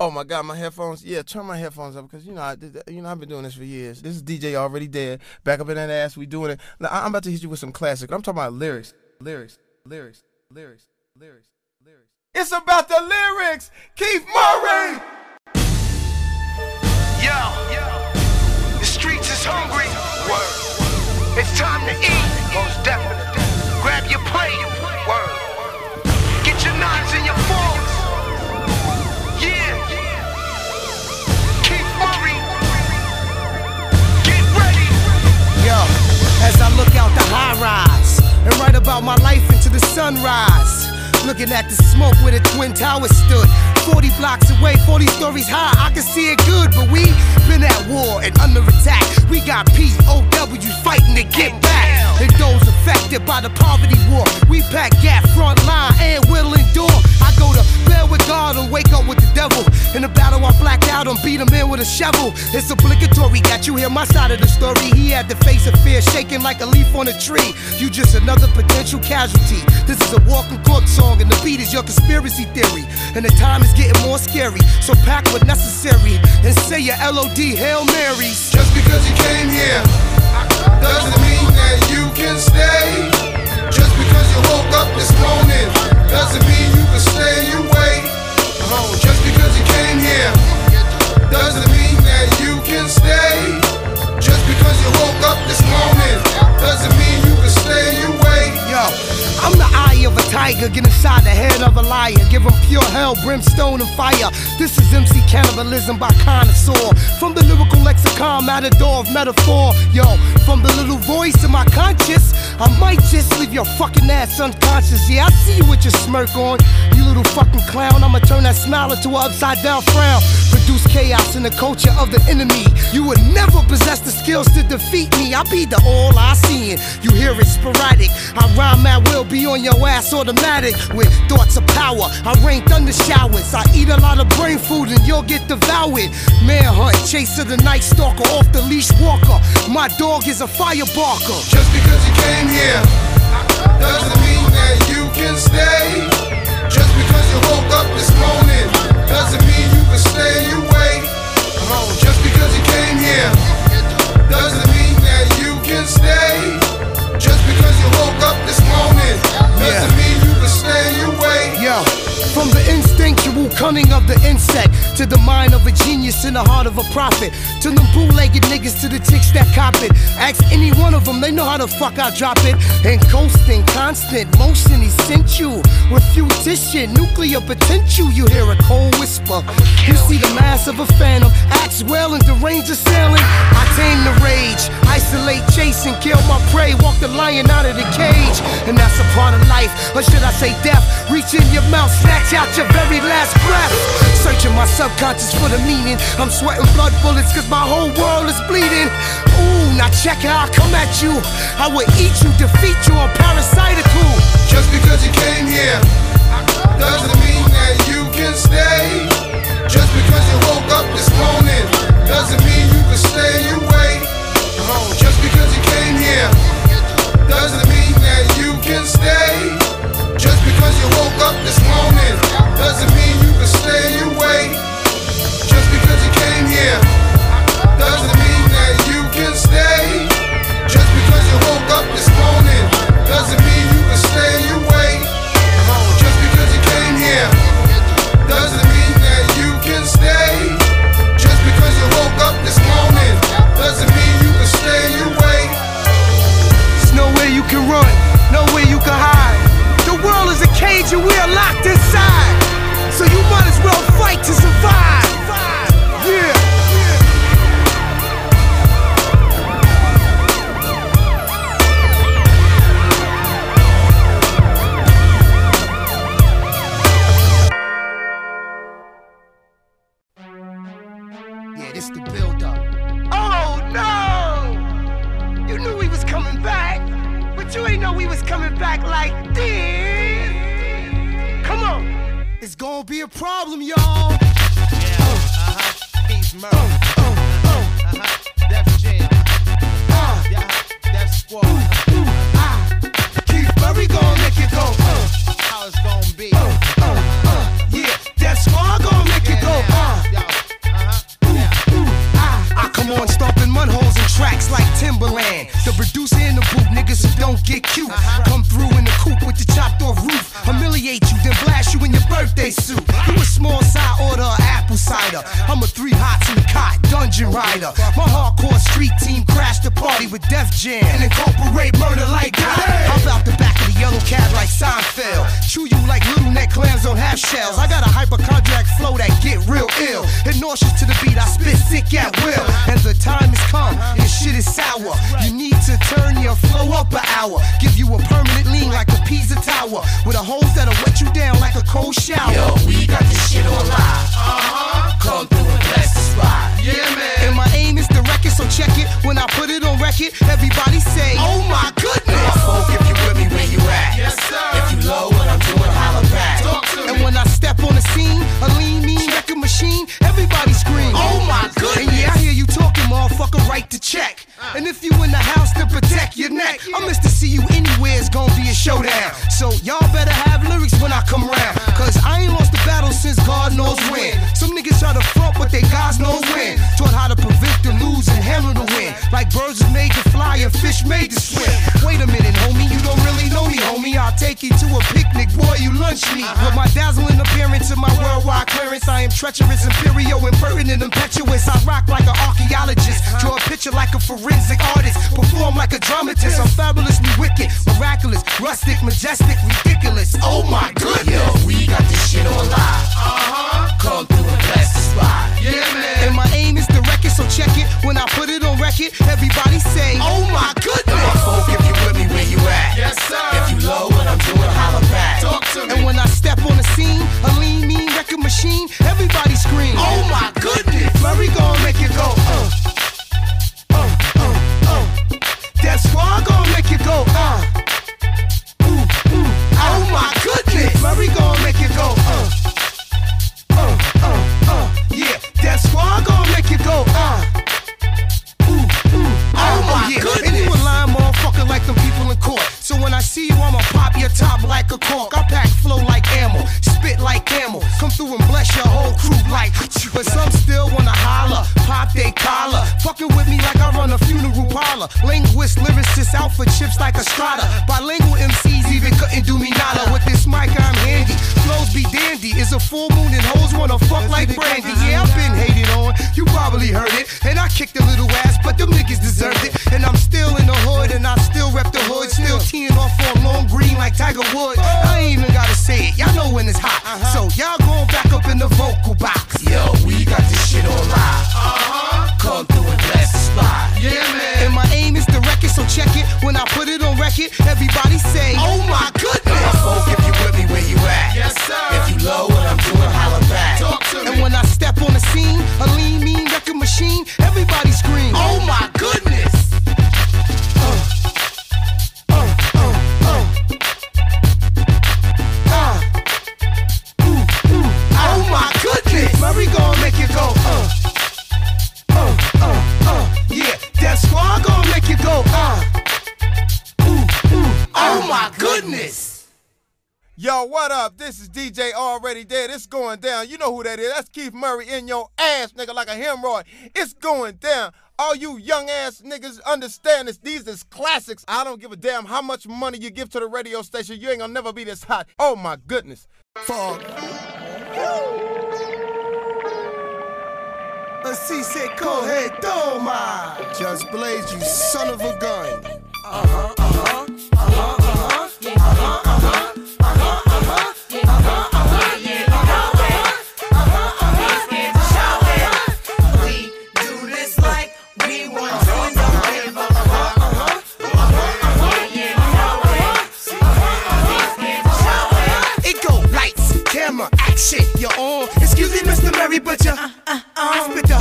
Oh my God, my headphones. Yeah, turn my headphones up because I've been doing this for years. This is DJ Already Dead. Back up in that ass, we doing it. Now, I'm about to hit you with some classic. I'm talking about lyrics. It's about the lyrics. Keith Murray. Yo, the streets is hungry. Word. It's time to eat. Most definitely. Grab your plate. Word. Get your knives and your forks. As I look out the high-rise and write about my life into the sunrise, looking at the smoke where the Twin Towers stood, 40 blocks away, 40 stories high, I can see it good. But we been at war and under attack. We got P.O.W. fighting to get back. And those affected by the poverty war, we pack gap, front line, and will endure. I go to bed with God and wake up with the devil. In the battle I blacked out and beat him in with a shovel. It's obligatory that you hear my side of the story. He had the face of fear shaking like a leaf on a tree. You just another potential casualty. This is a walking court song and the beat is your conspiracy theory. And the time is getting more scary, so pack what necessary and say your L.O.D. Hail Marys. Just because you came here doesn't mean that you can stay. Just because you woke up this morning doesn't mean you can stay awake. Just because you came here doesn't mean that you can stay. Just because you woke up this morning doesn't mean you can stay awake. Yo, I'm the eye of a tiger, get inside the head of a liar. Give him pure hell, brimstone and fire. This is MC Cannibalism by Connoisseur. From the lyrical lexicon, matador of metaphor. Yo, from the little voice in my conscience, I might just leave your fucking ass unconscious. Yeah, I see you with your smirk on, you little fucking clown. I'ma turn that smile into an upside down frown. Produce chaos in the culture of the enemy. You would never possess the skills to defeat me. I be the all I seeing. You hear it sporadic. I rhyme at will, be on your ass automatic. With thoughts of power, I rain thunder showers. I eat a lot of brain food and you'll get devoured. Manhunt, chase of the night stalker, off the leash walker. My dog is a fire barker. Just because you came here doesn't mean that you can stay. Just because you woke up this morning doesn't mean you can stay awake. Just because you came here doesn't mean that you can stay. Just because you woke up this morning doesn't mean you can stay awake. Yeah. From the instinctual cunning of the insect to the mind of a genius in the heart of a prophet, to them bootlegged niggas, to the chicks that cop it. Ask any one of them, they know how the fuck I drop it. And coasting, constant motion, essential with fruition, nuclear potential. You hear a cold whisper, you see the mass of a phantom, acts well and deranged assailant. I tame the rage, isolate, chase and kill my prey. Walk the lion out of the cage, and that's a part of life, or should I say death. Reach in your mouth, snatch out your very last breath. Searching my subconscious for the meaning. I'm sweating blood bullets cause my whole world is bleeding. Ooh, now check how I come at you. I will eat you, defeat you, I'm parasitical. Just because you came here doesn't mean that you can stay. Just because you woke up this morning doesn't mean you can stay awake. Just because you came here doesn't mean that you can stay. Just because you woke up this morning doesn't mean you can stay awake. Just because you came here doesn't mean that you can stay. Just because you woke up this morning doesn't mean you can stay awake. Just because you came here doesn't mean that you can stay. Just because you woke up this morning doesn't mean you can stay awake. There's nowhere you can run, nowhere you can hide. The world is a cage and we are locked inside, so you might as well fight to survive. Yeah. Yeah, this the build-up. Oh no! You knew we was coming back, but you ain't know we was coming back like this. It's gonna be a problem, y'all. Yeah, Keith Murray. That's Jim. That's Squad. Keith Murray gonna make it go. How it's gonna be. Yeah, that's Squad gonna make it go. cute. Come through in the coupe with the chopped off roof. Humiliate you, then blast you in your birthday suit. You a small side order, apple cider. I'm a three hots in the cot, dungeon rider. My hardcore street team crashed the party with Def Jam and incorporate murder like God. I'm out the back of the yellow cab like Seinfeld. Chew you like little neck clams on half shells. I got a hypochondriac flow that get real ill. And nauseous to the beat, I spit sick at will. And the time has come, your shit is sour. You need to turn your flow up an hour. Give you a permanent lean like a Pisa Tower, with a hose that'll wet you down like a cold shower. Yo, we got this shit on live. Come through and bless the spot. Yeah, man. And my aim is the record, so check it. When I put it on record, everybody say, oh my goodness. My folk, if you with me, where you at? Yes, sir. If you love what I'm doing, holler back. Talk to me. And when I step on the scene, a lean, mean record machine, everybody scream, oh my goodness. And yeah, I hear you talking, motherfucker, write the check. And if you in the house, then protect your neck. I'm Mr. See You Anywhere's gonna be a showdown. So y'all better have lyrics when I come round. Cause I ain't lost the battle since God knows when. Some niggas try to front, but they guys know when. Taught how to prevent the lose and handle the win. Like birds is made to fly and fish made to swim. Wait a minute, homie, you don't really know me, homie. I'll take you to a picnic, boy, you lunch me. With my dazzling appearance and my worldwide clearance, I am treacherous, imperial, impertinent, impetuous. I rock like an archaeologist, draw a picture like a forensic artist, perform like a dramatist. I'm fabulously wicked, miraculous, rustic, majestic, ridiculous. Oh my goodness. Yo, we got this shit on live. Come through and bless the spot. Yeah, man. And my aim is the record, so check it. When I put it on record, everybody say, oh my goodness. My folk, if you with me, where you at? Yes, sir. If you love what I'm doing, holler back. Talk to me. And when I step on the scene, a lean, mean record machine, everybody scream, oh my goodness. Murray gonna make you go, That squad gon' make you go, ooh, ooh, oh my goodness. Murray gon' make you go, yeah. That squad gon' make you go, ooh, ooh, oh my goodness. And you a lying motherfucker like them people in court. So when I see you, I'ma pop your top like a cork. I pack flow like ammo, spit like camel. Come through and bless your whole crew like. But some still wanna holler, pop they collar. Fucking with me like I run a funeral parlor. Linguist, lyricist, out for chips like Estrada. Bilingual MCs even couldn't do me nada. With this mic I'm handy, flows be dandy. It's a full moon and hoes wanna fuck like brandy. Yeah, I've been hated on, you probably heard it. And I kicked a little ass, but them niggas deserved it. And I'm still in the hood and I still rep the hood. Still teeing off on long green like Tiger Woods. I ain't even gotta say it, y'all know when it's hot. So y'all going back up in the vocal box. Yo, we got this shit on live. Come through and bless the spot. Yeah, man. And my aim is the record, so check it. When I put it on record, everybody say, oh my goodness. My folk, if you with me, where you at? Yes, sir. If you love what I'm doing, holler back. Talk to me. And when I step on the scene, a lean, mean record machine, everybody scream, oh my goodness. Murray gon' make you go, yeah, that squad gon' make you go, oh my goodness. Yo, what up? This is DJ Already Dead. It's going down. You know who that is. That's Keith Murray in your ass, nigga, like a hemorrhoid. It's going down. All you young ass niggas understand this. These is classics. I don't give a damn how much money you give to the radio station. You ain't gonna never be this hot. Oh my goodness. Fuck. Así se coge toma. Just Blaze, you son of a gun. Shit, you're on. Excuse me, Mr. Murray, but you I spit the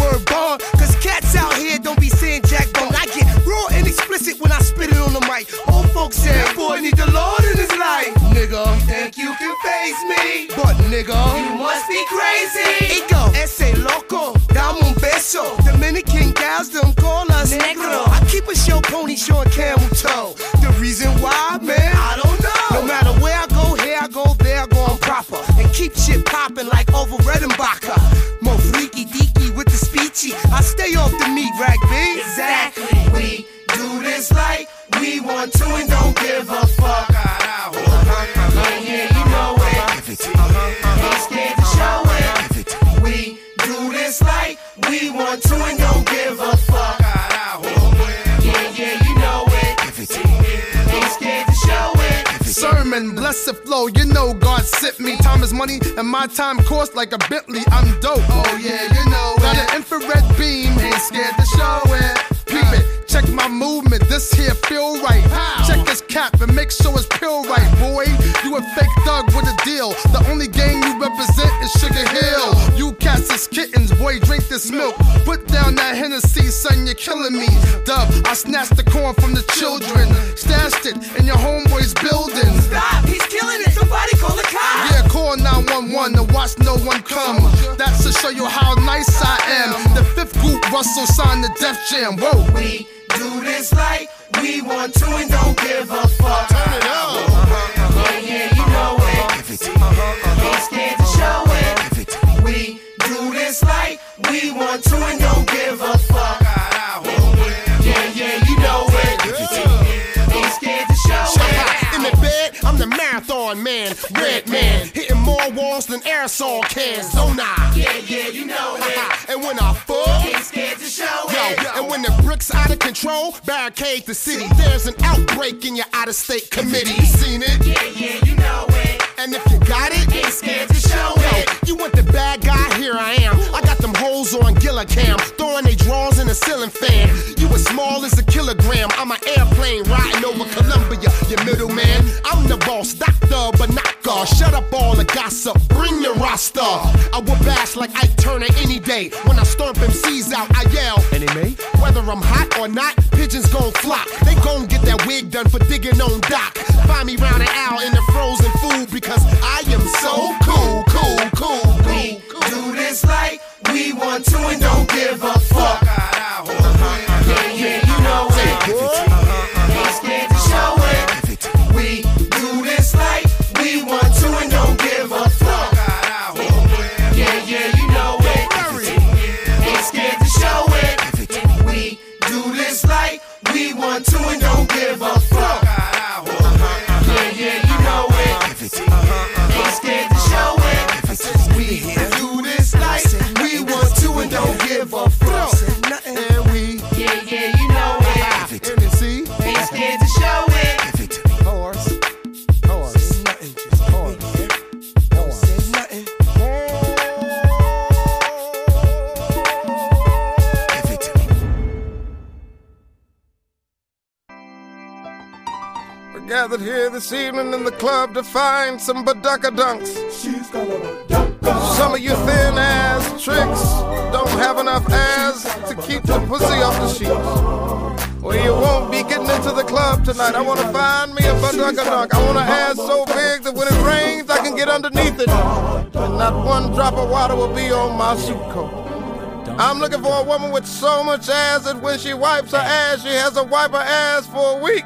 word bomb. Cause cats out here don't be saying jack bone. I get raw and explicit when I spit it on the mic. Old folks say, boy, need the Lord in his life. Nigga, think you can face me? But nigga, you must be crazy. Ego, ese loco, dame un beso. Dominican gals, them call us negro. I keep a show pony showing camel toe. The reason why, man, I don't know. No matter where I go, here I go, there I go, I'm proper. And keep shit poppin' like over Redenbacher. More freaky deaky with the speechy. I stay off the meat rack, B. Exactly. We do this like we blessed flow, you know God sent me. Time is money and my time costs like a Bentley. I'm dope. Oh yeah, you know got it. An infrared beam, ain't scared to show it. Peep it, check my movement, this here feel right. Check this cap and make sure it's pure right, boy. You a fake thug with a deal. The only gang you represent is Sugar Hill. You cats is kittens, boy, drink this milk. Put down that Hennessy, son, you're killing me. Dub, I snatched the corn from the children. Stashed it in your homeboy's building. Stop, he's killing it, somebody call the cops. Yeah, call 911 to watch no one come. That's to show you how nice I am. The fifth group, Russell, signed the Def Jam, whoa. We do this like we want to and don't give a fuck. Turn it up. Yeah, yeah, you know it. Ain't scared to show it. We do this like we want to and don't give a fuck. Yeah, yeah, you know it. Ain't scared to show it. In the bed, I'm the marathon man, red man, hitting more walls than aerosol cans, don't I? Yeah, yeah, you know it. And when I fuck, ain't scared to show it. Yo, and when the bricks out of control, barricade the city. There's an outbreak in your out-of-state committee. You seen it? Yeah, yeah, you know it. And if you got it, ain't scared to show it. You want the bad guy? Here I am. I got them hoes on Gillacam, throwing they drawers in a ceiling fan. You as small as a kilogram. I'm an airplane riding over Columbia, your middleman. I'm the boss, doctor, but not God. Shut up all the gossip, bring the roster. I will bash like Ike Turner any day. When I stomp MCs out, I yell. And it may? Whether I'm hot or not, pigeons gon' flock. They gon' get that wig done for digging on dock. Find me round an owl in the frozen food because I am so cool, cool, cool, cool. We do this like we want to and don't give a fuck. Yeah, yeah, you know it. Ain't scared to show it. We do this like we want to and don't give a fuck. Yeah, yeah, you know it. Ain't scared to show it. We do this like we want to and don't give a fuck. Yeah, yeah, you know it. Ain't scared to show it. We do this like we want to and don't give a fuck. And we, yeah, yeah, you know it. Ain't scared to show it. Gathered here this evening in the club to find some badunka dunks. She's got a badunka. Some of you thin ass tricks don't have enough ass to keep the pussy off the sheets. Well, you won't be getting into the club tonight. I want to find me a badunka dunk. I want an ass so big that when it rains I can get underneath it, and not one drop of water will be on my suit coat. I'm looking for a woman with so much ass that when she wipes her ass, she has to wipe her ass for a week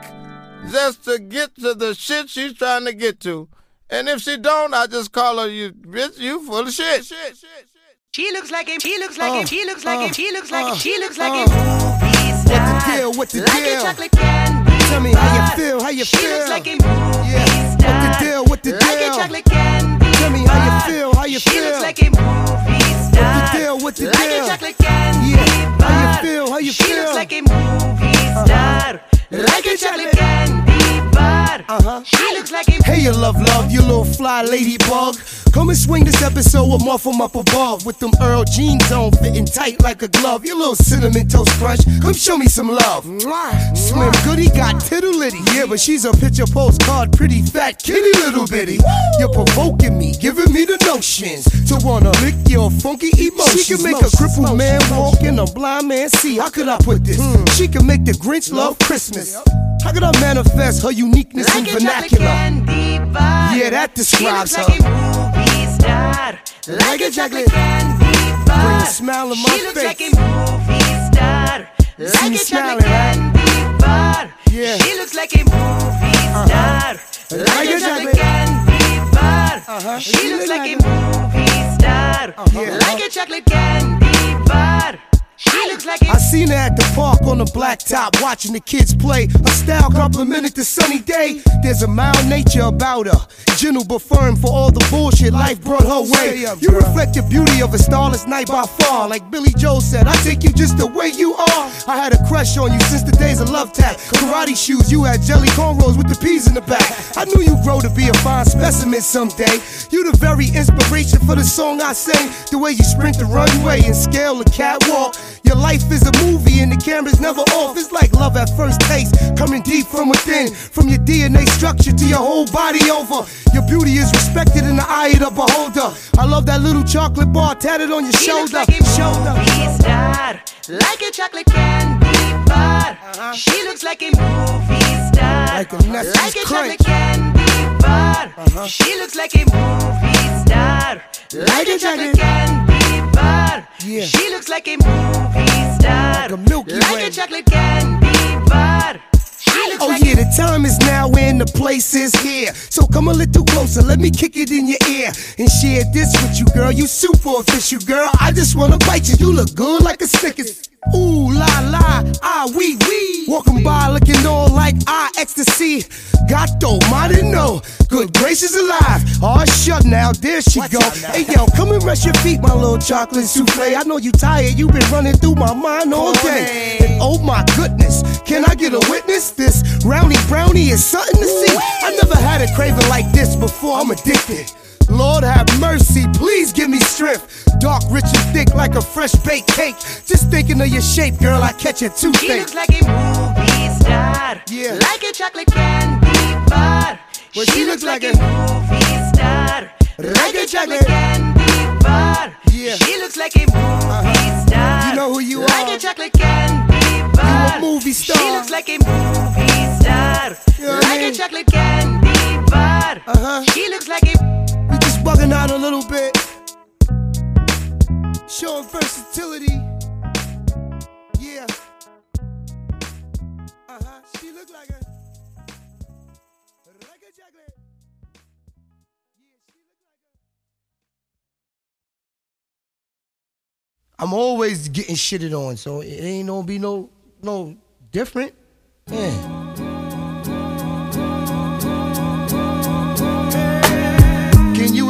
just to get to the shit she's trying to get to. And if she don't, I just call her, you bitch, you full of shit. She looks like him, she looks like him, she looks like him, she looks like him, she looks like him. What the deal, like a chocolate candy. Tell me how you feel, how you feel. She looks like him, yeah. What the deal, what the deal, like a chocolate candy. Tell me how you feel, how you feel. She looks like him, what the deal, what the deal, like a chocolate candy. Yeah. How you feel, how you feel. She looks like a movie star, like a chocolate candy bar. She looks like a... Hey, you love, you little fly ladybug. Come and swing this episode with Muff 'em up above. With them Earl jeans on, fitting tight like a glove. You little cinnamon toast crunch, come show me some love. Slim Goody got tittle-litty. Yeah, but she's a picture postcard, pretty fat kitty little bitty. You're provoking me, giving me the notions to wanna lick your funky emotions. She can make a crippled man walk and a blind man see. How could I put this? She can make the Grinch love Christmas. How could I manifest her uniqueness like in vernacular? Yeah, that describes she looks like her. A movie star, like a chocolate candy bar. Bring a smile on my face. She looks like a movie star, like a chocolate candy bar. Yeah. She looks like a movie star, like a chocolate candy bar. She looks like a movie star, like a chocolate candy bar. She looks I seen her at the park on the blacktop, watching the kids play. Her style complimented the sunny day. There's a mild nature about her, gentle but firm for all the bullshit life brought her way. You reflect the beauty of a starless night by far. Like Billy Joel said, I take you just the way you are. I had a crush on you since the days of Love Tap. Karate shoes, you had jelly cornrows with the peas in the back. I knew you'd grow to be a fine specimen someday. You the very inspiration for the song I sing. The way you sprint the runway and scale the catwalk. Your life is a movie and the camera's never off. It's like love at first taste, coming deep from within. From your DNA structure to your whole body over. Your beauty is respected in the eye of the beholder. I love that little chocolate bar tatted on your shoulder. He looks like a movie star, like a chocolate candy bar. She looks like a movie star, like a chocolate candy bar. She looks like a movie star, like a chocolate candy bar. She looks like a movie star, like a chocolate candy bar. Oh yeah, the time is now and the place is here. So come a little closer, let me kick it in your ear and share this with you, girl. You super official, girl. I just wanna bite you. You look good like a Snickers. Ooh la la, ah wee wee. Walking by looking all like ah ecstasy. Gato, marino, good gracious alive. Aw shut now, there she go. Hey yo, come and rest your feet, my little chocolate souffle. I know you tired, you been running through my mind all day. And oh my goodness, can I get a witness? This roundy brownie is something to see. I never had a craving like this before, I'm addicted. Lord have mercy, please give me strength. Dark, rich, and thick like a fresh baked cake. Just thinking of your shape, girl, I catch a toothache. She looks like a movie star, like a chocolate candy bar. Well, she looks like a movie star, like a chocolate candy bar. She looks like a movie star. You know who you are. Like a chocolate candy bar. You a movie star. She looks like a movie star, you know, like a chocolate candy bar. She looks like a... bugging out a little bit, showing versatility. Yeah. She looked like a chocolate. I'm always getting shitted on, so it ain't gonna be no different. Man.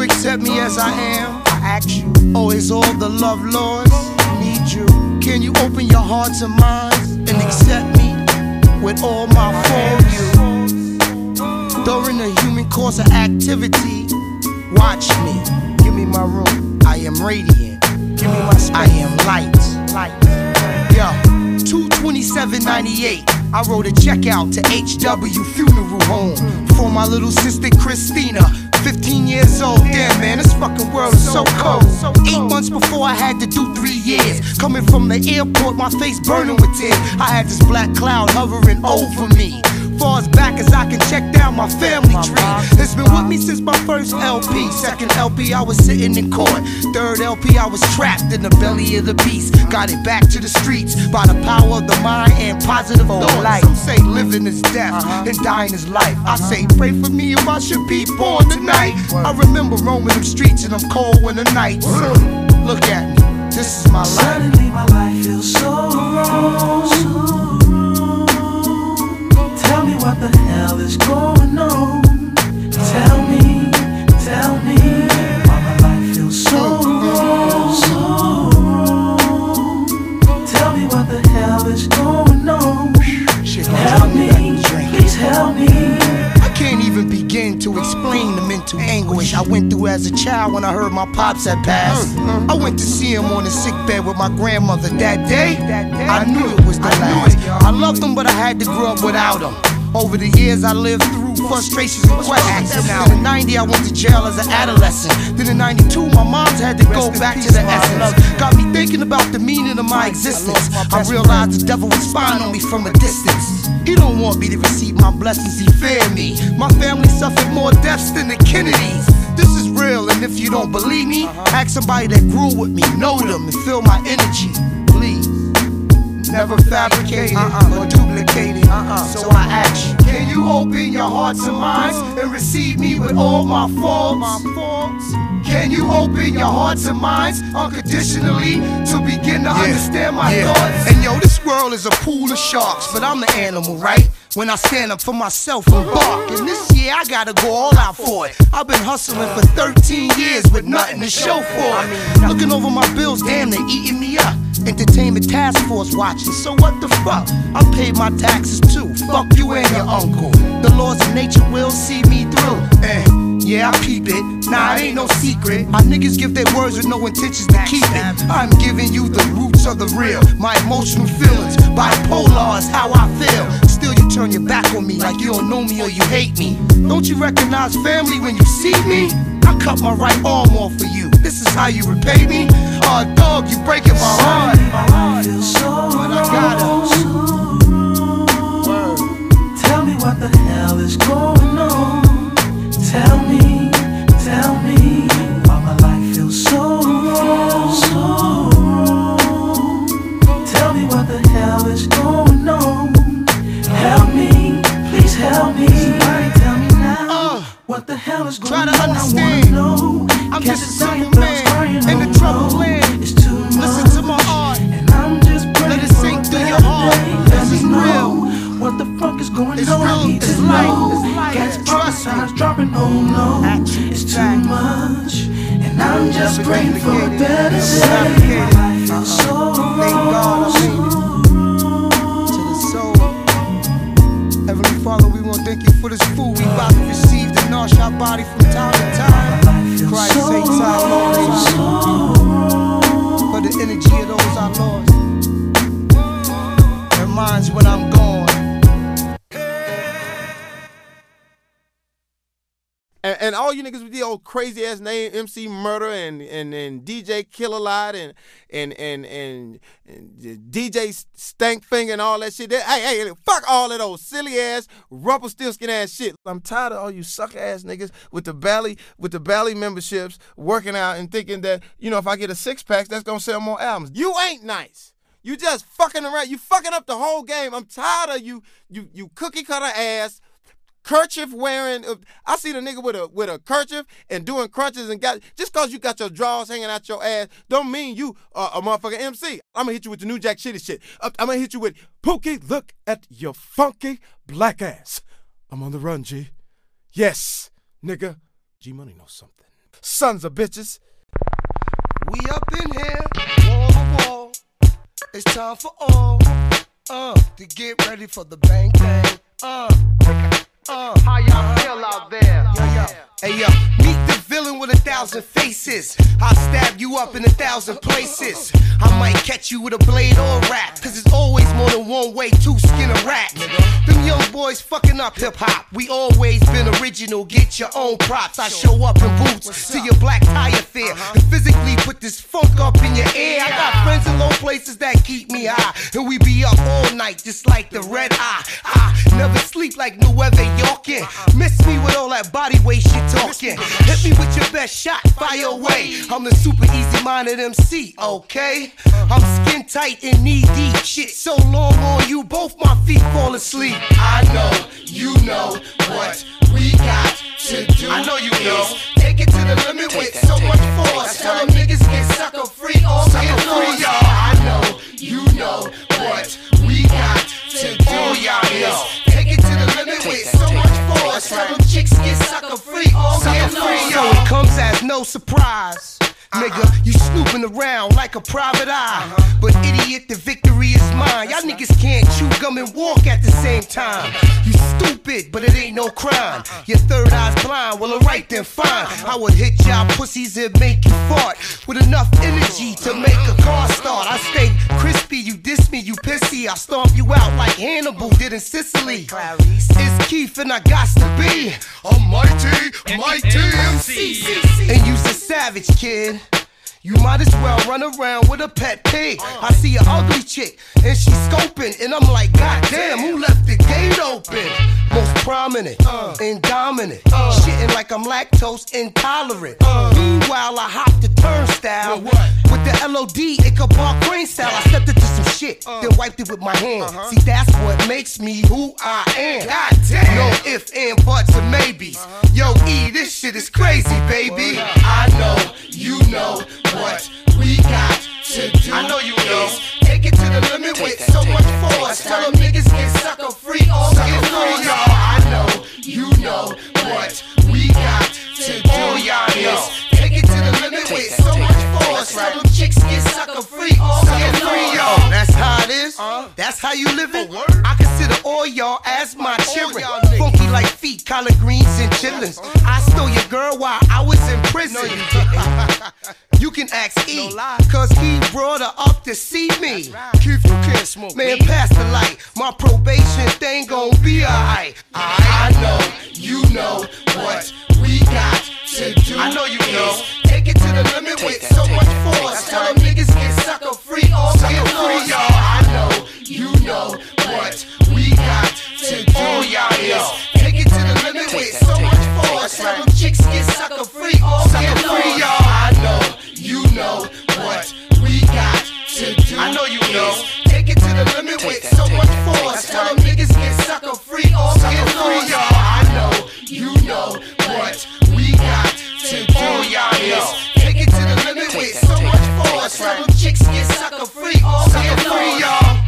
Accept me as I am, I ask you. Oh, is all the love lords need you? Can you open your hearts and minds and accept me with all my for you? During the human course of activity, watch me. Give me my room. I am radiant. Give me my space. I am light. Yeah, 227.98. I wrote a check out to H.W. Funeral Home for my little sister Christina. 15 years old, damn man, this fucking world is so cold. 8 months before I had to do 3 years. Coming from the airport, my face burning with tears. I had this black cloud hovering over me. Far as back as I can check down my family tree. It's been with me since my first LP. Second LP, I was sitting in court. Third LP, I was trapped in the belly of the beast. Got it back to the streets by the power of the mind and positive thought. Some say living is death and dying is life. I say pray for me if I should be born tonight. I remember roaming them streets and I'm cold in the night. Look at me, this is my life. Suddenly my life feels so wrong. Tell me what the hell is going on. Tell me why my life feels so wrong. Tell me what the hell is going on. Help me, please help me. Can't even begin to explain the mental anguish I went through as a child when I heard my pops had passed. I went to see him on his sickbed with my grandmother that day. I knew it was the last. I loved him, but I had to grow up without him. Over the years, I lived through frustrations and questions. In '90, I went to jail as an adolescent. Then in '92, my mom's had to go back to the essence. Got me thinking about the meaning of my existence. I realized the devil was spying on me from a distance. He don't want me to receive my blessings, he feared me. My family suffered more deaths than the Kennedys. This is real, and if you don't believe me, ask somebody that grew with me, know them, and feel my energy, please. never fabricated or duplicated. So I ask you, can you open your hearts and minds and receive me with all my faults? Can you open your hearts and minds unconditionally to begin to understand my thoughts? And yo, this world is a pool of sharks, but I'm the animal, right? When I stand up for myself and bark. And this year I gotta go all out for it. I've been hustling for 13 years with nothing to show for it. Looking over my bills, damn, they eating me up. Entertainment task force watching, so what the fuck? I paid my taxes too, fuck you and your uncle. The laws of nature will see me through. Yeah, I peep it. Nah, it ain't no secret. My niggas give their words with no intentions to keep it. I'm giving you the roots of the real. My emotional feelings, bipolar is how I feel. Still you turn your back on me like you don't know me or you hate me. Don't you recognize family when you see me? I cut my right arm off for you. This is how you repay me? Dog, you breaking my heart. But I gotta. Tell me what the hell is going on. Tell me, why my life feels so wrong. Tell me what the hell is going on. Help me, please help me. Somebody tell me now, what the hell is going on? Try to understand, I wanna know. I'm just a simple man in the troubled land. It's too much. Listen to my heart, and I'm just praying. Let it sink through your heart, this is real. What the fuck is going on? Real, it's life. Gas prices dropping. Oh no, it's too much, and I'm just praying for a better day. My life is so wrong. To the soul, Heavenly Father, we want to thank you for this food we about to receive to nourish our body from time to time. For Christ's sake, our Lord, for the energy of those I lost. Their minds when I'm gone. And all you niggas with the old crazy ass name MC Murder and DJ Killer Lot and DJ Stankfinger and all that shit. Hey, fuck all of those silly ass Rumpelstiltskin ass shit. I'm tired of all you suck ass niggas with the Bally memberships working out and thinking that, you know, if I get a 6-pack, that's gonna sell more albums. You ain't nice. You just fucking around. You fucking up the whole game. I'm tired of you cookie cutter ass. Kerchief wearing, I seen a nigga with a kerchief and doing crunches and got, just cause you got your drawers hanging out your ass, don't mean you a motherfucking MC. I'ma hit you with the new jack shitty shit. I'ma hit you with, Pookie, look at your funky black ass. I'm on the run, G. Yes, nigga. G Money knows something. Sons of bitches. We up in here, wall to wall. It's time for all, to get ready for the bang bang, How y'all feel out there? Hey yo, meet the villain with 1,000 faces. I'll stab you up in 1,000 places. I might catch you with a blade or a rap, cause it's always more than one way to skin a rat. Them young boys fucking up hip-hop. We always been original, get your own props. I show up in boots to your black tie affair and physically put this funk up in your ear. I got friends in low places that keep me high, and we be up all night just like the red eye. I never sleep like New Weather Yorkin. Miss me with all that body weight shit talking. Hit me with your best shot, fire away. I'm the super easy-minded MC, okay? I'm skin tight and knee-deep. Shit so long on you, both my feet fall asleep. I know, you know what we got to do. I know you know. Take it to the limit with so much force. Tell them niggas get sucker free, all get free, y'all. I know, you know what we got to do, y'all know. Take it to the limit with so much force. Tell them chicks get sucker free, all get free, y'all. So it comes as no surprise. Nigga, you snooping around like a private eye. But idiot, the victory is mine. Y'all niggas can't chew gum and walk at the same time. You stupid, but it ain't no crime. Your third eye's blind, well alright then fine. I would hit y'all pussies and make you fart with enough energy to make a car start. I stay crispy, you diss me, you pissy. I stomp you out like Hannibal did in Sicily. It's Keith and I got to be a mighty MC. And you's a savage, kid. You might as well run around with a pet pig. I see an ugly chick, and she's scoping, and I'm like, God damn, who left the gate open? Most prominent and dominant, shitting like I'm lactose intolerant. Meanwhile, I hop the turnstile with the L.O.D., it could bark Queen style. I stepped into some shit, then wiped it with my hand. See, that's what makes me who I am. God damn. No ifs, and buts, and maybes. Yo, E, this shit is crazy, baby. I know, you know what we got to do. I know you know. Take it to the limit with so much force. Tell them niggas get sucker free, all get free, y'all. I know, you know what we got to do, y'all know. Take it to the limit with so much force. Tell them chicks get sucker free, all get free, y'all. That's how it is. That's how you living. I consider all y'all as my children. Funky like feet, collard greens, and chitlins. I stole your girl while I was in prison. You can ask E, cause he brought her up to see me. Keith, you can't smoke. Man, pass the light. My probation thing gon' be alright. I know, you know what we got to do. I know you know. Take it to the limit with so much force. Tell them niggas get sucker free, all get free, y'all. I know, you know what we got to do, y'all know. Take it to the limit with so much force. Tell them chicks get sucker free, all get free, y'all. I know, you know what we got to do. I know you know. Take it to the limit with so much force. Tell them niggas get sucker free, all get free, y'all. I know, you know what we got to do, y'all know. Take it to the limit with so much force. Tell them chicks get sucker free, all get free, y'all.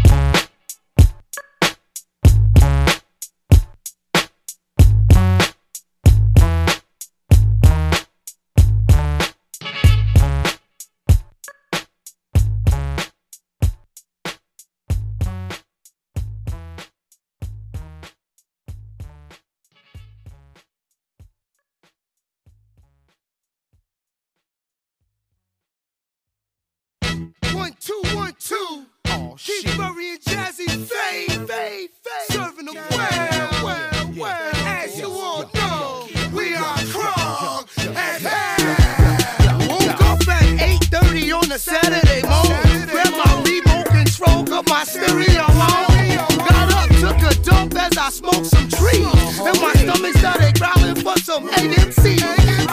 One, two. Oh, Keith Murray and Jazzy, fade. Serving them well. As you all know, we are Krog and Ham. Woke up at 8:30 on a Saturday morning. Grabbed my remote control, got my stereo on. Got up, took a dump as I smoked some trees. And my stomach started growling for some AMC.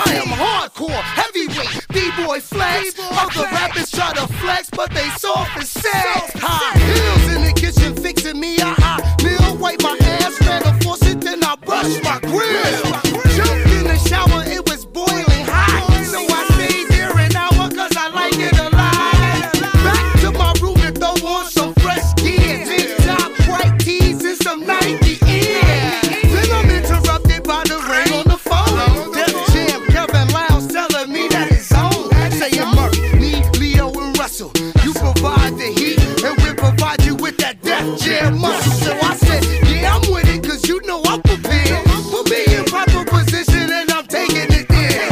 I am hardcore, heavyweight, B-boy flex. Other rappers try to flex, but they soft and sad. High heels in the kitchen fixing me a hot meal. Wipe my ass, ran a faucet, then I brush my grill. Jumped in the shower, it was boiling hot. So I stayed there an hour, cause I like it alive. Back to my room and throw on some fresh gear. Tip top, bright tees, and some 90 ears. Then I'm interrupted by the rain on the phone. Death Jam, Kevin Lyles telling me that it's on. Saying Murph, me, Leo, and Russell. Provide the heat, and we'll provide you with that Def Jam muscle. So I said, yeah, I'm with it, cause you know I'm prepared. Put me in proper position, and I'm taking it there.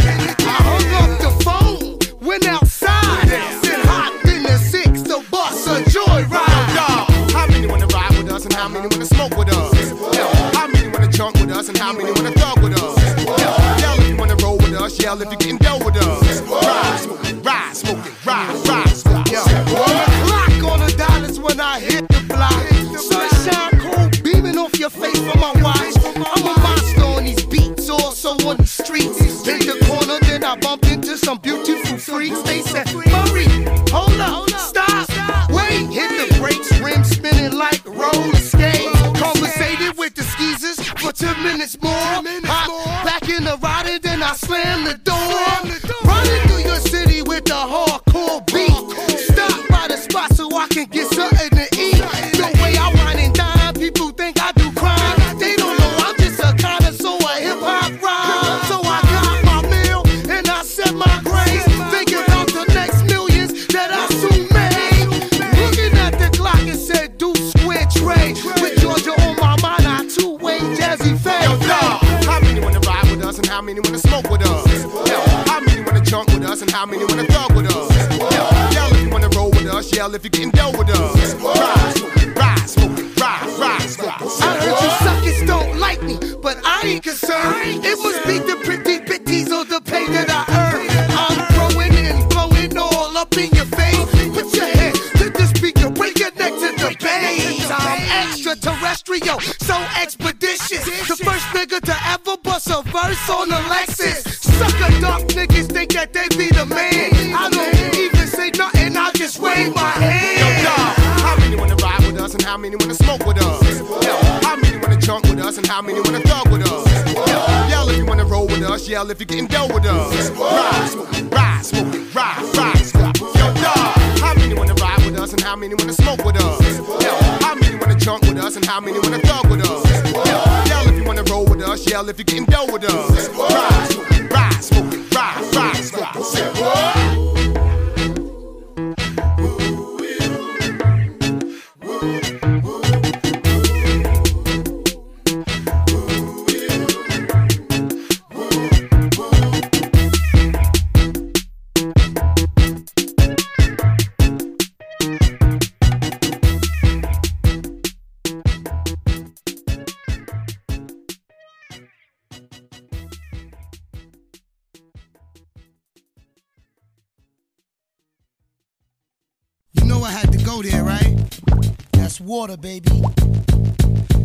I hung up the phone, went outside, then hopped in the six to bust a joyride. Yo, how many wanna ride with us, and how many wanna smoke with us? Yo, how many wanna junk with us, and how many wanna thug with us? Yell if you wanna roll with us, yell if you can deal with us. Ride, smoke it, ride, smoke it, ride. I hit the block, sunshine cold beaming off your face from my watch. I'm a monster on these beats, also on the streets. Hit the corner, then I bumped into some beautiful freaks. They said, Murray, hold up, stop, wait. Hit the brakes, rims spinning like roller skates. Conversated with the skeezers for 10 minutes more. Hop back in the ride and then I slam the door. Running through your city with the hardcore beat. Stop by the spot so I can get something. How many wanna smoke with us? Yeah. How many wanna junk with us? And how many wanna thug with us? Yeah. Yell if you wanna roll with us. Yell if you can deal with us. Ride, smoke it, ride. I heard you suckers don't like me, but I ain't concerned. It must be the pretty bitties or the pain that I earned. I'm growing and blowing all up in your face. Put your head to the speaker, break your neck to the bass. I'm extraterrestrial, so expeditious. The first nigga to ever a verse on the Lexus. Sucker duck niggas think that they be the man. I don't even say nothing. I how many wanna thug with us? Yell if you wanna roll with us, yell if you're getting dealt with us. Ride, smoke it, ride, smoke it, ride, ride, stop. Yo, dog, how many wanna ride with us and how many wanna smoke with us? How many wanna jump with us and how many wanna thug with us? Yell if you wanna roll with us, yell if you're getting dealt with us. Ride, smoke it, ride, ride, stop. Say what? Water, baby.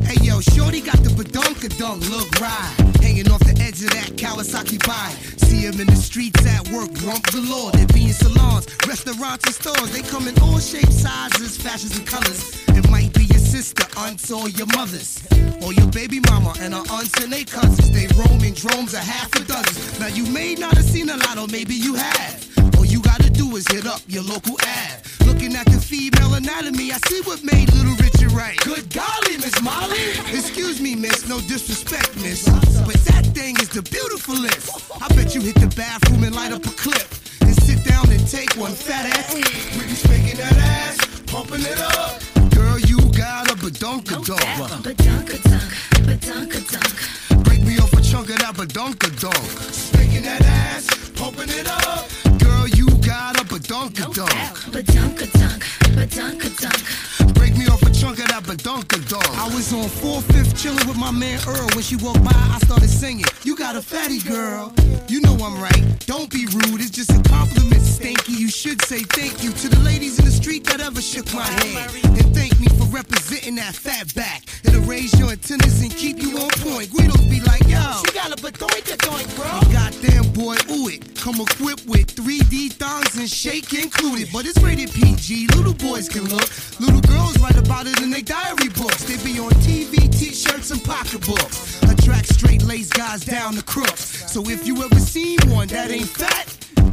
Hey, yo, shorty got the badunkadunk look right, hanging off the edge of that Kawasaki bike. See him in the streets at work, drunk galore. They be in salons, restaurants, and stores. They come in all shapes, sizes, fashions, and colors. It might be your sister, aunts, or your mothers, or your baby mama and her aunts and they cousins. They roam in drones, a half a dozen. Now, you may not have seen a lot, or maybe you have. All you gotta do is hit up your local ad. Looking at the female anatomy, I see what made Little Richard right. Good golly, Miss Molly. Excuse me, miss, no disrespect, miss, but that thing is the beautifulest. I bet you hit the bathroom and light up a clip, then sit down and take one fat ass. We be shaking that ass, pumping it up. Girl, you got a badunkadunk. Badunkadunk, badunkadunk. Break me off a chunk of that badunkadunk. Shaking that ass, pumping it up. Girl, you got a badunkadunk. Badunkadunk, badunkadunk. Break me off a chunk of that badunkadunk. I was on 4/5 chilling with my man Earl. When she walked by, I started singing, you got a fatty, girl. You know I'm right, don't be rude. It's just a compliment, stinky. You should say thank you to the ladies in the street that ever shook my hand. And thank me for representing that fat back. It'll raise your attendance and keep you on point. We don't be like, yo, she got a badunkadunk, bro. Goddamn boy, ooh it. Come equipped with 3D thongs and shake included. But it's rated PG, little boys can look. Little girls write about it in their diary books. They be on TV, t-shirts, and pocketbooks. Attract straight-laced guys down the crooks. So if you ever seen one that ain't fat,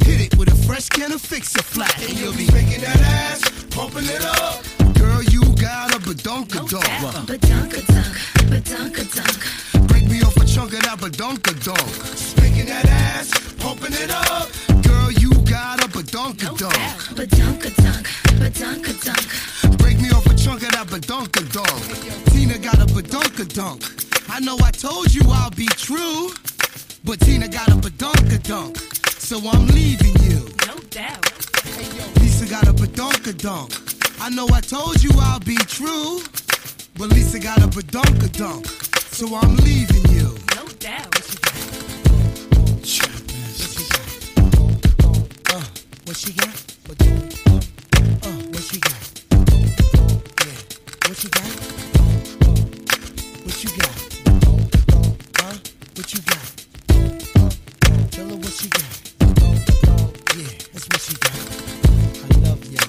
hit it with a fresh can of Fix-A-Flat. And you'll be shaking that ass, pumping it up. Girl, you got a badunkadunk. Badunkadunk, badunkadunk. Break me off a chunk of that badunkadunk. Shaking that ass, pumping it up. Girl, you got a badunkadunk. Badunkadunk, badunkadunk. Break me off a chunk of that badunkadunk. Tina got a badunkadunk. I know I told you I'll be true, but Tina got a badunkadunk, so I'm leaving you. No doubt. Lisa got a badunkadunk. I know I told you I'll be true, but Lisa got a badunkadunk, so I'm leaving you. No doubt. What she got? What she got? What she got? Yeah. What she got? What you got? What you got? Tell her what she got. Yeah, that's what she got. I love y'all.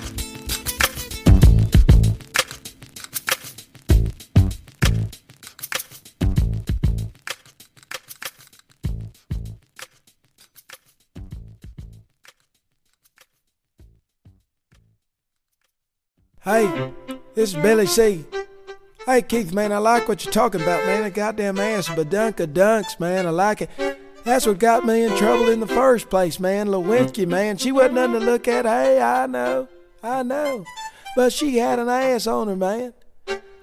Hey, this is Billy C. Hey, Keith, man, I like what you're talking about, man. The goddamn ass badunkadunks, man. I like it. That's what got me in trouble in the first place, man. Lewinsky, man, she wasn't nothing to look at. Hey, I know. But she had an ass on her, man.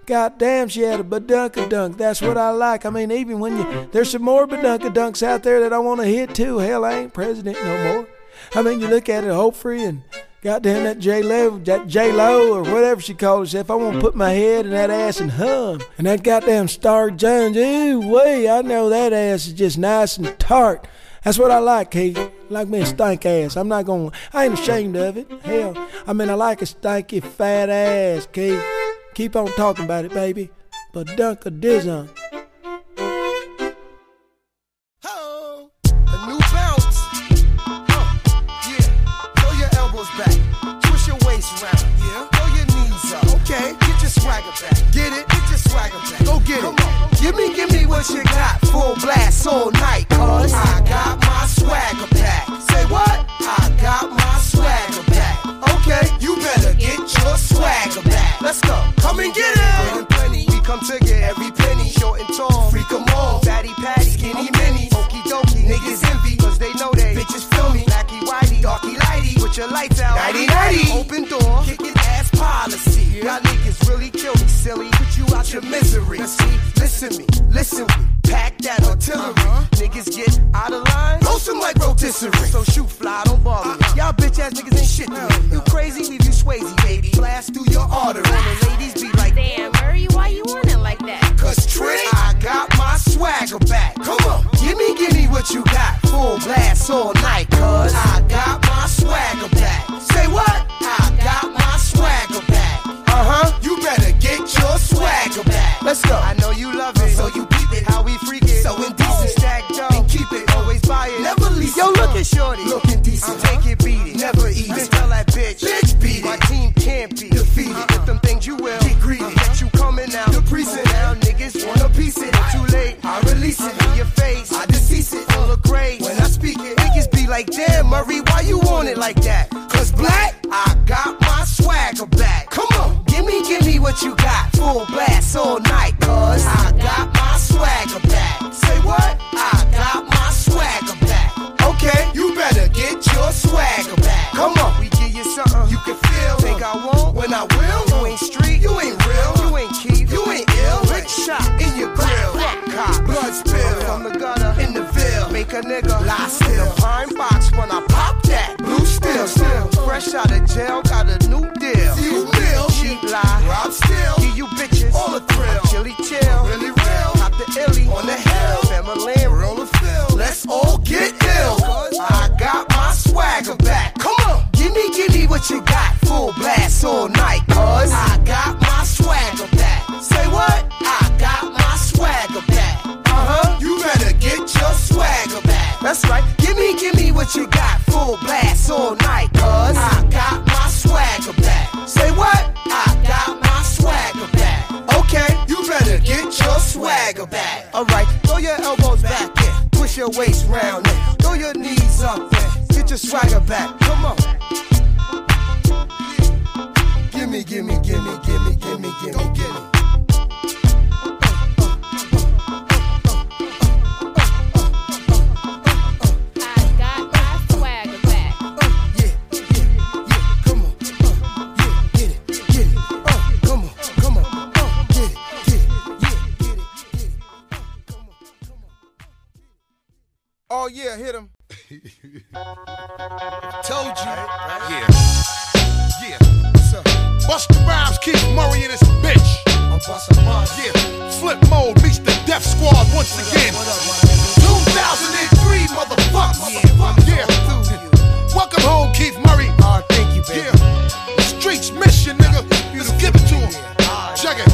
Goddamn, she had a badunkadunk. That's what I like. I mean, even when you... There's some more badunkadunks out there that I want to hit, too. Hell, I ain't president no more. I mean, you look at it, hopefully, and... Goddamn that J-Lo or whatever she calls herself. I want to put my head in that ass and hum. And that goddamn Star Jones, ooh wee, I know that ass is just nice and tart. That's what I like, Keith. I like me a stank ass. I ain't ashamed of it. Hell, I mean, I like a stanky fat ass, Keith. Keep on talking about it, baby. Badunkadunk. Get your swagger back. Go get it. Come on. Give me what Push it out, full blast all night, cause I got my swagger back. Say what? I got my swagger back. Okay, you better get your swagger back. Let's go, come and get it. Good and plenty, we come to get every penny. Short and tall, freak them all. Fatty patty, skinny mini, okie dokie. Niggas envy, cause they know they bitches feel me. Lacky whitey, darky lighty, put your lights out. Nighty nighty, open door, kick it ass policy. Y'all niggas really kill me, silly. Put you out your misery. Now see, listen we pack that artillery. Niggas get out of line, roast them like rotisserie. So shoot fly, don't bother me. Y'all bitch ass niggas ain't shit to me. You crazy, leave you swayzy, baby. Blast through your artery. And the ladies be like, damn, Murray, why you want it like that? Cause Trini, I got my swagger back. Come on, give me what you got. Full blast all night, cause I got my swagger back. Say what? I got my swagger back. You better get your swagger back. Let's go. I know you love it, so you keep it. How we freak it, so indecent. Stacked up and keep it, always buy it, never lease. Yo, look at shorty, looking decent. Take it, beat it, never eat it. Tell that bitch beat it. My team can't be defeated. If them things you will, get greedy. That you coming out the precinct. Now niggas wanna piece it. It's too late, I release it. In your face, I decease it. Full of grades when I speak it. Niggas be like, damn, Murray, why you want it like that? Cause black, I got my swagger back. Come on. Give me what you got, full blast all night, cause I got my swagger back. Say what? I got my swagger back. Okay, you better get your swagger back. Come on, we give you something you can feel. Think I won't when I will. You ain't street, you ain't real, you ain't Keith, you ain't ill. Rick shot in your grill, cop, blood spill from the gutter in the ville. Make a nigga lie still. The pine box when I pop that blue still. Fresh out of jail, got a new deal. See you real. Lie. Where I'm still, give you bitches all the thrill. I'm chilly chill, really real, not the illy on the hill. Family roll the field, let's all get ill. Cause I got my swagger back. Come on, give me what you got. Full blast all night, cause I got my swagger back. Say what? I got my swagger back. You better get your swagger back. That's right. Give me what you got. Full blast all night, cause I got my swagger back. Say what? Your swagger back. Alright, throw your elbows back in, push your waist round in, throw your knees up in, get your swagger back. Come on. Gimme. Don't get it. Oh yeah, hit him. Told you. Right? Yeah. What's up? Bust the rhymes, Keith Murray and his bitch. I'm busting mine. Yeah. Flip mode meets the Death Squad once again. What up, 2003, motherfucker. Yeah. Welcome home, Keith Murray. Oh, thank you, baby. Yeah. The streets miss you, nigga. Just give it to him. Check it.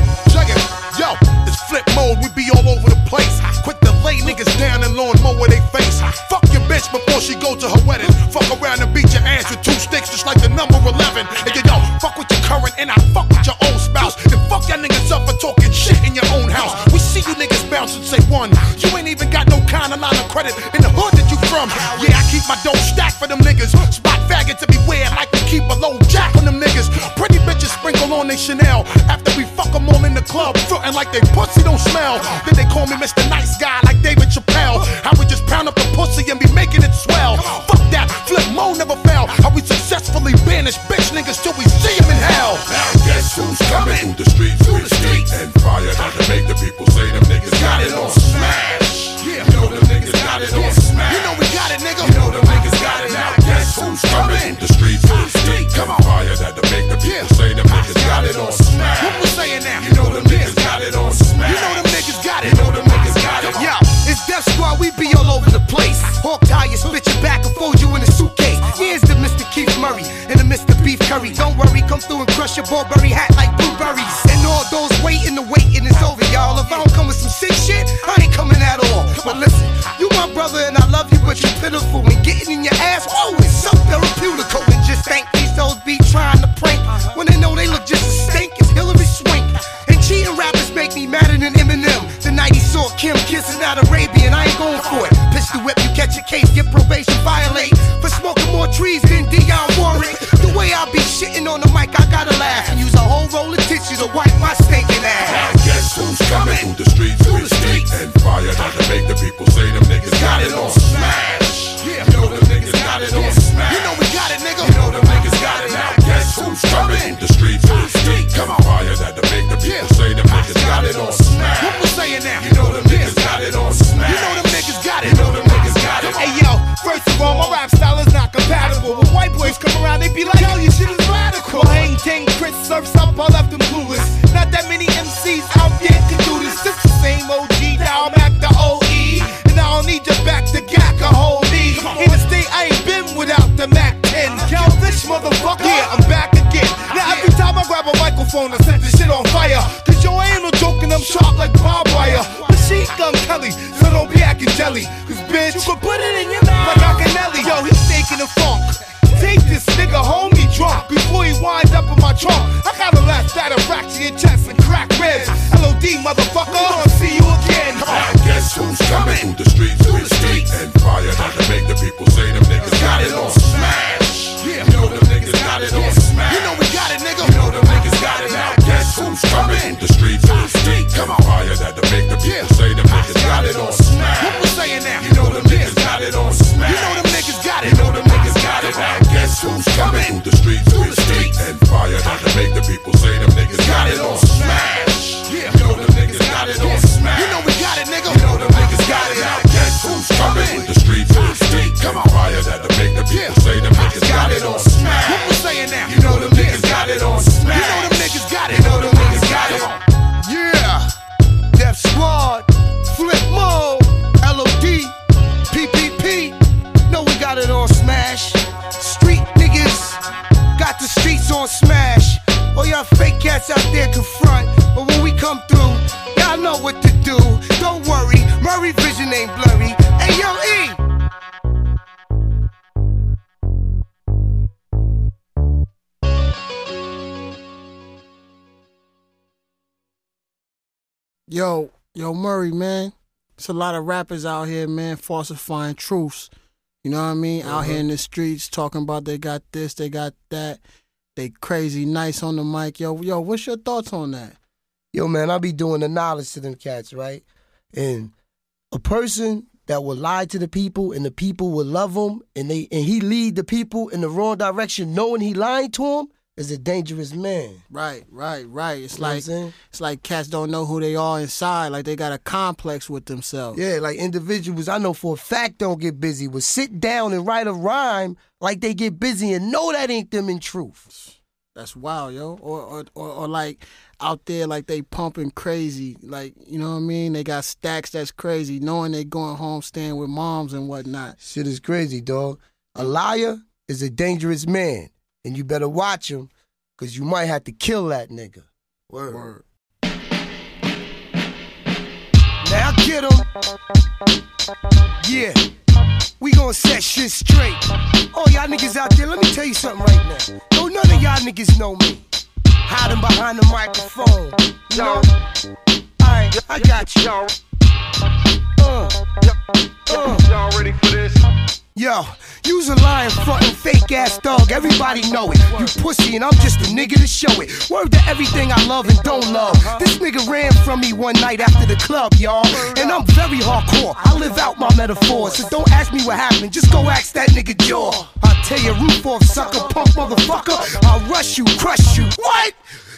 Yo, it's flip mode. We be all over the place. Quick to lay niggas down and lawnmower they face. Fuck your bitch before she go to her wedding. Fuck around and beat your ass with 2 sticks just like the number 11. And yo, fuck with your current and I fuck with your old spouse. And fuck y'all niggas up for talking shit in your own house. We see you niggas bounce and say one. You ain't even got no kind of line of credit in the hood that you from. Yeah, I keep my dough stacked for them niggas. Spot faggots to beware like we keep a low jack on them niggas. Pretty bitches sprinkle on they Chanel. After we fuck them all in the club, feeling like they pussy don't smell. Then they call me Mr. Nice Guy like David Chappelle. How we just pound up the pussy and be making it swell. Fuck that, flip mo never fell. How we successfully banish bitch niggas till we see him in hell. Now guess who's coming through the streets with streets and fire that to make the people say them niggas got it on smash. Yeah. You know them niggas got it on smash. You know we got it, nigga. You know them niggas got it. Now guess who's coming through the streets with streets and fire that to make the people say them niggas got it on smash. What we saying now? You know them niggas got it on smash. You know them niggas got it. You know them niggas got it. Yeah. It's Death Squad, we be all over the place. Hawk tie you, spit your back and fold you in a suitcase. Here's the Mr. Keith Murray and the Mr. Beef Curry. Don't worry, come through and crush your Burberry hat like blueberries. And all those waiting, it's over, y'all. If I don't come with some sick shit, I ain't coming at all. But listen, you my brother and I love you, but you pitiful. And getting in your ass, oh, it's so therapeutical. And just thank these hoes be trying to prank when they know they look just as stink as Hillary Swank. And cheating rappers make me madder than Eminem. The night he saw Kim kiss gotta laugh and use a whole roll of tissues to wipe my stinking ass. Now guess who's coming through the streets with sticks and fire, not to make the people say them niggas got it on smash. You know them niggas got it on smash. You know we got it, nigga. You know them niggas got it. Now guess who's coming through the streets with sticks and fire, not to make the people say them niggas got it on smash. What we saying now? You know them niggas got it on smash. You know them niggas got it. You know them niggas got it. Hey yo, first of all, my rap style is not compatible. When white boys come around, they be like, yo, your shit is radical. Well, Hang Ting, Chris, Surf's up, I left them clueless. Not that many MCs out there can do this. Just the same OG, now I'm at the OE. And I don't need your back to gack a whole knee. In the state, I ain't been without the Mac 10. Calvish, motherfucker, yeah, I'm back again. Now every time I grab a microphone, I set this shit on fire. Cause your anal joking, I'm sharp like barbed wire. Machine Gun Kelly, so don't be acting jelly. Cause bitch, you can put it in your mouth like Machiavelli. Yo, he's taking the funk. Take this nigga, hold me drunk before he wind up in my trunk. I gotta laugh that and fracture your chest and crack ribs. L.O.D., motherfucker, I'm gonna see you again. Now guess who's coming through the streets with sticks and fire, not to make the people say them niggas got it on smash. You know them niggas got it on smash. You know we got it, nigga. You know them niggas got it. Now guess who's coming through the streets with sticks and fire, not to make the people say them niggas got it on smash. What we saying now? You know them niggas got it on smash. You know them niggas got it. You know them niggas got it. Now guess who's coming through the streets with sticks and fire, not to make the people say them niggas got it on smash. You know them niggas got it on smash. You know we got it, nigga. You know them niggas got it. Now guess who's coming through the streets with sticks and fire, not to make the people say them niggas got it on smash. What we saying now? You know them niggas got it on smash. You know them niggas got it. You know them niggas got it. Yeah, Death Squad, Flip Mode, L.O.D., PPP. Know we got it on smash. Street niggas got the streets on smash. All y'all fake cats out there confront, but when we come through, y'all know what to do. Don't worry, Murray vision ain't blurry. Hey yo, E! Yo, Murray, man. It's a lot of rappers out here, man, falsifying truths. You know what I mean? Out here in the streets talking about they got this, they got that. They crazy nice on the mic. Yo, what's your thoughts on that? Yo, man, I be doing the knowledge to them cats, right? And a person that will lie to the people and the people will love him and he lead the people in the wrong direction knowing he lying to them is a dangerous man. Right. It's like, cats don't know who they are inside. Like they got a complex with themselves. Yeah, like individuals I know for a fact don't get busy will sit down and write a rhyme like they get busy and know that ain't them in truth. That's wild, yo. Or like out there like they pumping crazy. Like, you know what I mean? They got stacks that's crazy knowing they going home staying with moms and whatnot. Shit is crazy, dog. A liar is a dangerous man. And you better watch him, because you might have to kill that nigga. Word. Now get him. Yeah. We gonna set shit straight. All y'all niggas out there, let me tell you something right now. Don't none of y'all niggas know me. Hiding behind the microphone. No. Alright, I got you. Y'all ready for this? Yo, you's a lying, frontin' fake ass dog, everybody know it. You pussy and I'm just a nigga to show it. Word to everything I love and don't love. This nigga ran from me one night after the club, y'all. And I'm very hardcore, I live out my metaphors. So don't ask me what happened, just go ask that nigga Jaw. I'll tear your roof off, sucker, punk motherfucker. I'll rush you, crush you, what?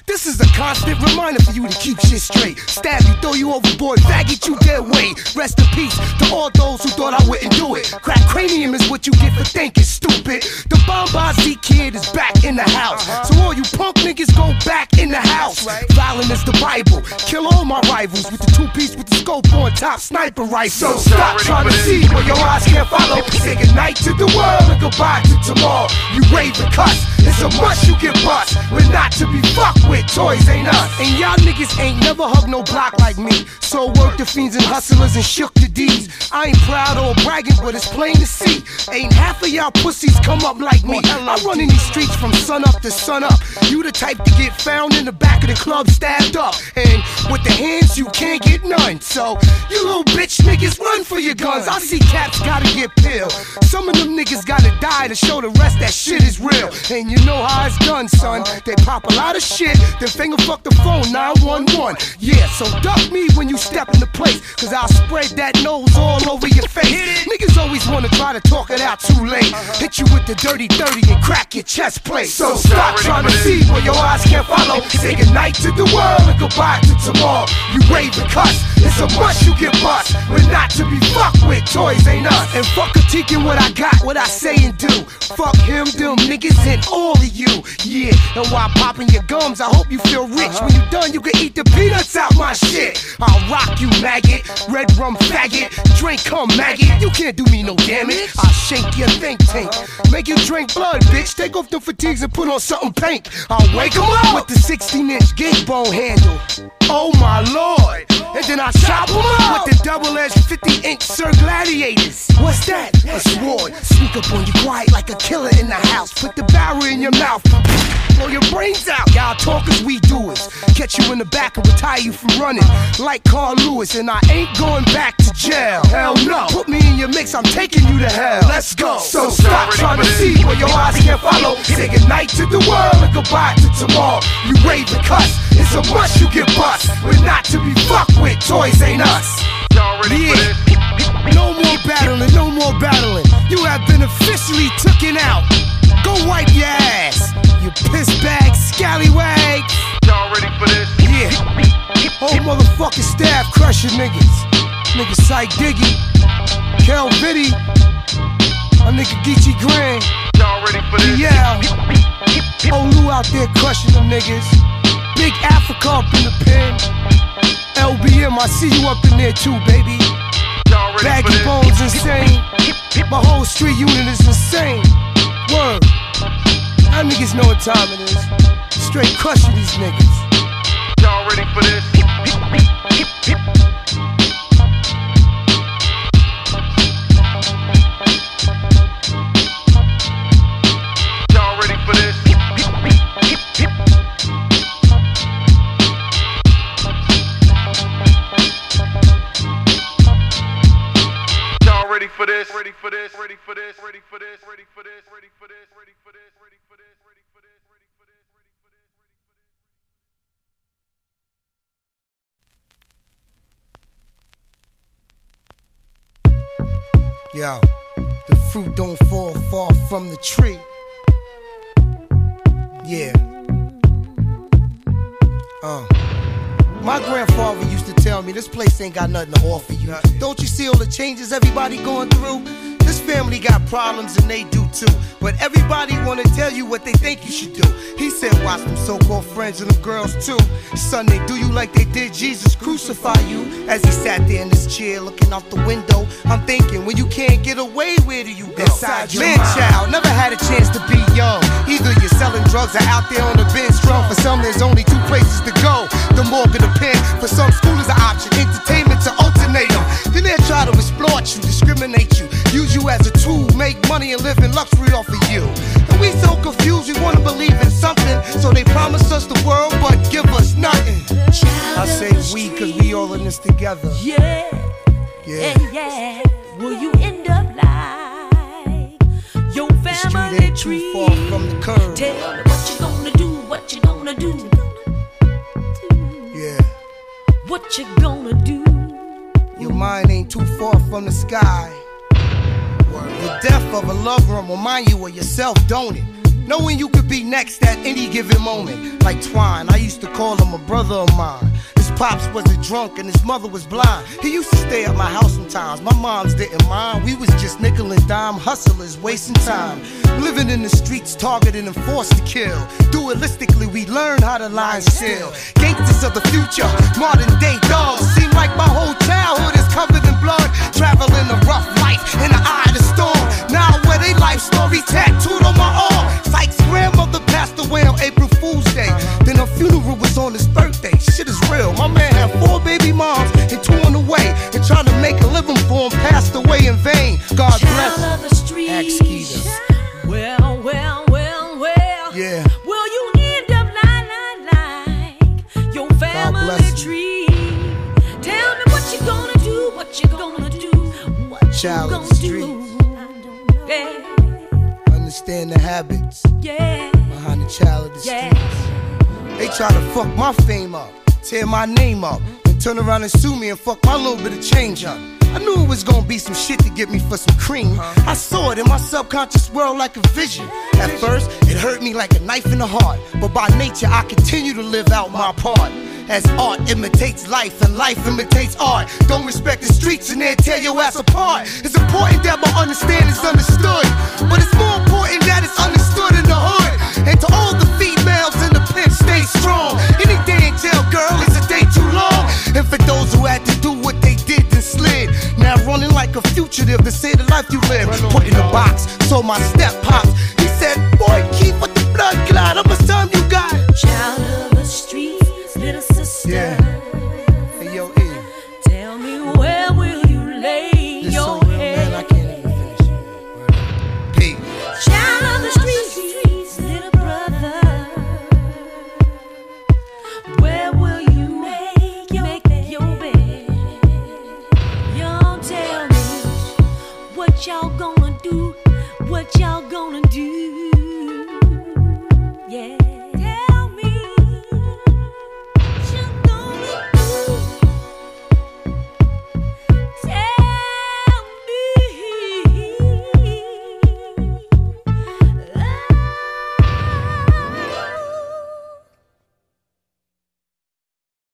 This is a constant reminder for you to keep shit straight. Stab you, throw you overboard, faggot you dead weight. Rest in peace to all those who thought I wouldn't do it. Crack cranium is what you get for thinking stupid. The Bombay Z Kid is back in the house. So all you punk niggas go back in the house. Violent is the Bible. Kill all my rivals with the two-piece with the scope on top. Sniper rifle. So stop trying to see where your eyes can't follow. Say goodnight to the world and goodbye to tomorrow. You rave and cuss. It's a must you get bust. We're not to be fucked with. Toys ain't us. And y'all niggas ain't never hugged no block like me. So work the fiends and hustlers and shook the D's. I ain't proud or bragging, but it's plain to see. Ain't half of y'all pussies come up like me. I run in these streets from sun up to sun up. You the type to get found in the back of the club stabbed up. And with the hands, you can't get none. So, you little bitch niggas, run for your guns. I see cats gotta get peeled. Some of them niggas gotta die to show the rest that shit is real. And you know how it's done, son. They pop a lot of shit, then finger fuck the phone, 911. Yeah, so duck me when you step in the place, cause I'll spread that nose all over your face. Niggas always wanna try to talk it out too late. Hit you with the dirty 30 and crack your chest plate. So stop trying to see where your eyes can't follow. Say goodnight to the world and goodbye to tomorrow. You wave and cuss, it's a must you get bust. We're not to be fucked with, toys ain't us. And fuck critiquing what I got, what I say and do. Fuck him, them niggas and all of you. Yeah, and while popping your gums, I hope you feel rich. When you done, you can eat the peanuts out my shit. I'll rock you, maggot, red rum faggot. Drink come maggot, you can't do me no damage. I'll shake your think tank, make you drink blood, bitch. Take off the fatigues and put on something pink. I'll wake him up with the 16-inch gig bone handle. Oh my lord. And then I chop him up with the double-edged 50-inch Sir Gladiators. What's that? A sword. Sneak up on you quiet like a killer in the house. Put the barrel in your mouth, blow your brains out. Y'all talkers, we doers. Catch you in the back and retire you from running like Carl Lewis, and I ain't going back to jail. Hell no. Put me in your mix, I'm taking you to hell. Let's go. So stop trying to see where your eyes can't follow. Say goodnight to the world and goodbye to tomorrow. You rave and cuss, it's a must you get bust. We're not to be fucked with, toys ain't us. Y'all ready for this? No more battling, no more battling. You have been officially taken out. Go wipe your ass, you piss bag scallywag. Y'all ready for this? Yeah. Whole motherfucking staff crushing niggas. Nigga Psych Diggy, Kel Vitty, a nigga Geechee Grand. Y'all ready for this? Yeah. Olu out there crushing them niggas. Big Africa up in the pen. LBM, I see you up in there too, baby. Baggy Bones insane. My whole street unit is insane. Word. Y'all niggas know what time it is. Straight crushing these niggas. Y'all ready for this? Y'all ready for this? Y'all ready for this? Ready for this? Ready for this? Ready for this? Ready for this? Ready for this? Ready for this? Ready for this? Ready for this? Yo, the fruit don't fall far from the tree. Yeah. My grandfather used to tell me, this place ain't got nothing to offer you. Don't you see all the changes everybody going through? This family got problems and they do too, but everybody wanna tell you what they think you should do. He said watch them so-called friends and them girls too. Son, they do you like they did Jesus crucify you. As he sat there in his chair looking out the window, I'm thinking, when you can't get away, where do you go? Inside your man mind. Child, never had a chance to be young. Either you're selling drugs or out there on the bench strong. For some there's only two places to go, the morgue and the pen. For some school is an option, entertainment to alternate them. Then they'll try to exploit you, discriminate you, use you as a tool, make money and live in luxury off of you. And we so confused, we wanna believe in something, so they promise us the world but give us nothing. I say we cause we all in this together. Yeah, yeah, yeah, yeah. Will you end up like your family tree? Too far from the curb. Tell me what you gonna do, what you gonna do. Yeah. What you gonna do? Your mind ain't too far from the sky. The death of a loved one remind you of yourself, don't it? Knowing you could be next at any given moment. Like Twine, I used to call him a brother of mine. His pops was a drunk and his mother was blind. He used to stay at my house sometimes, my moms didn't mind. We was just nickel and dime hustlers, wasting time. Living in the streets, targeted and forced to kill. Dualistically, we learn how to lie and steal. Gangsters of the future, modern day dogs. Seem like my whole childhood is covered in blood. Traveling a rough life in the eye of the storm. Now I wear they life story tattooed on my arm. Sykes' grandmother passed away on April Fool's Day. Then her funeral was on his birthday. Shit is real. My man had 4 baby moms and 2 on the way. And trying to make a living for him passed away in vain. God bless him. Ask Keith. Well. Yeah. Will you end up like your family tree? child of the streets. Understand the habits behind the child of the streets. They try to fuck my fame up, tear my name up, and turn around and sue me and fuck my little bit of change up. I knew it was gonna be some shit to get me for some cream. I saw it in my subconscious world like a vision. At first, it hurt me like a knife in the heart, but by nature, I continue to live out my part. As art imitates life and life imitates art. Don't respect the streets and they'll tear your ass apart. It's important that my understanding is understood, but it's more important that it's understood in the hood. And to all the females in the pen, stay strong. Any day in jail, girl, is a day too long. And for those who had to do what they did, slid. Now running like a fugitive to say the life you live. Put in a box, so my step pops. He said, boy, keep with the blood clot. How much time you got? Child of the streets, little sister. Hey, yo, E. Tell me where will you lay this your head? Man, I can't even finish it. P. Child of the streets, little brother. Where will you make your bed? Y'all tell me what y'all gonna do, what y'all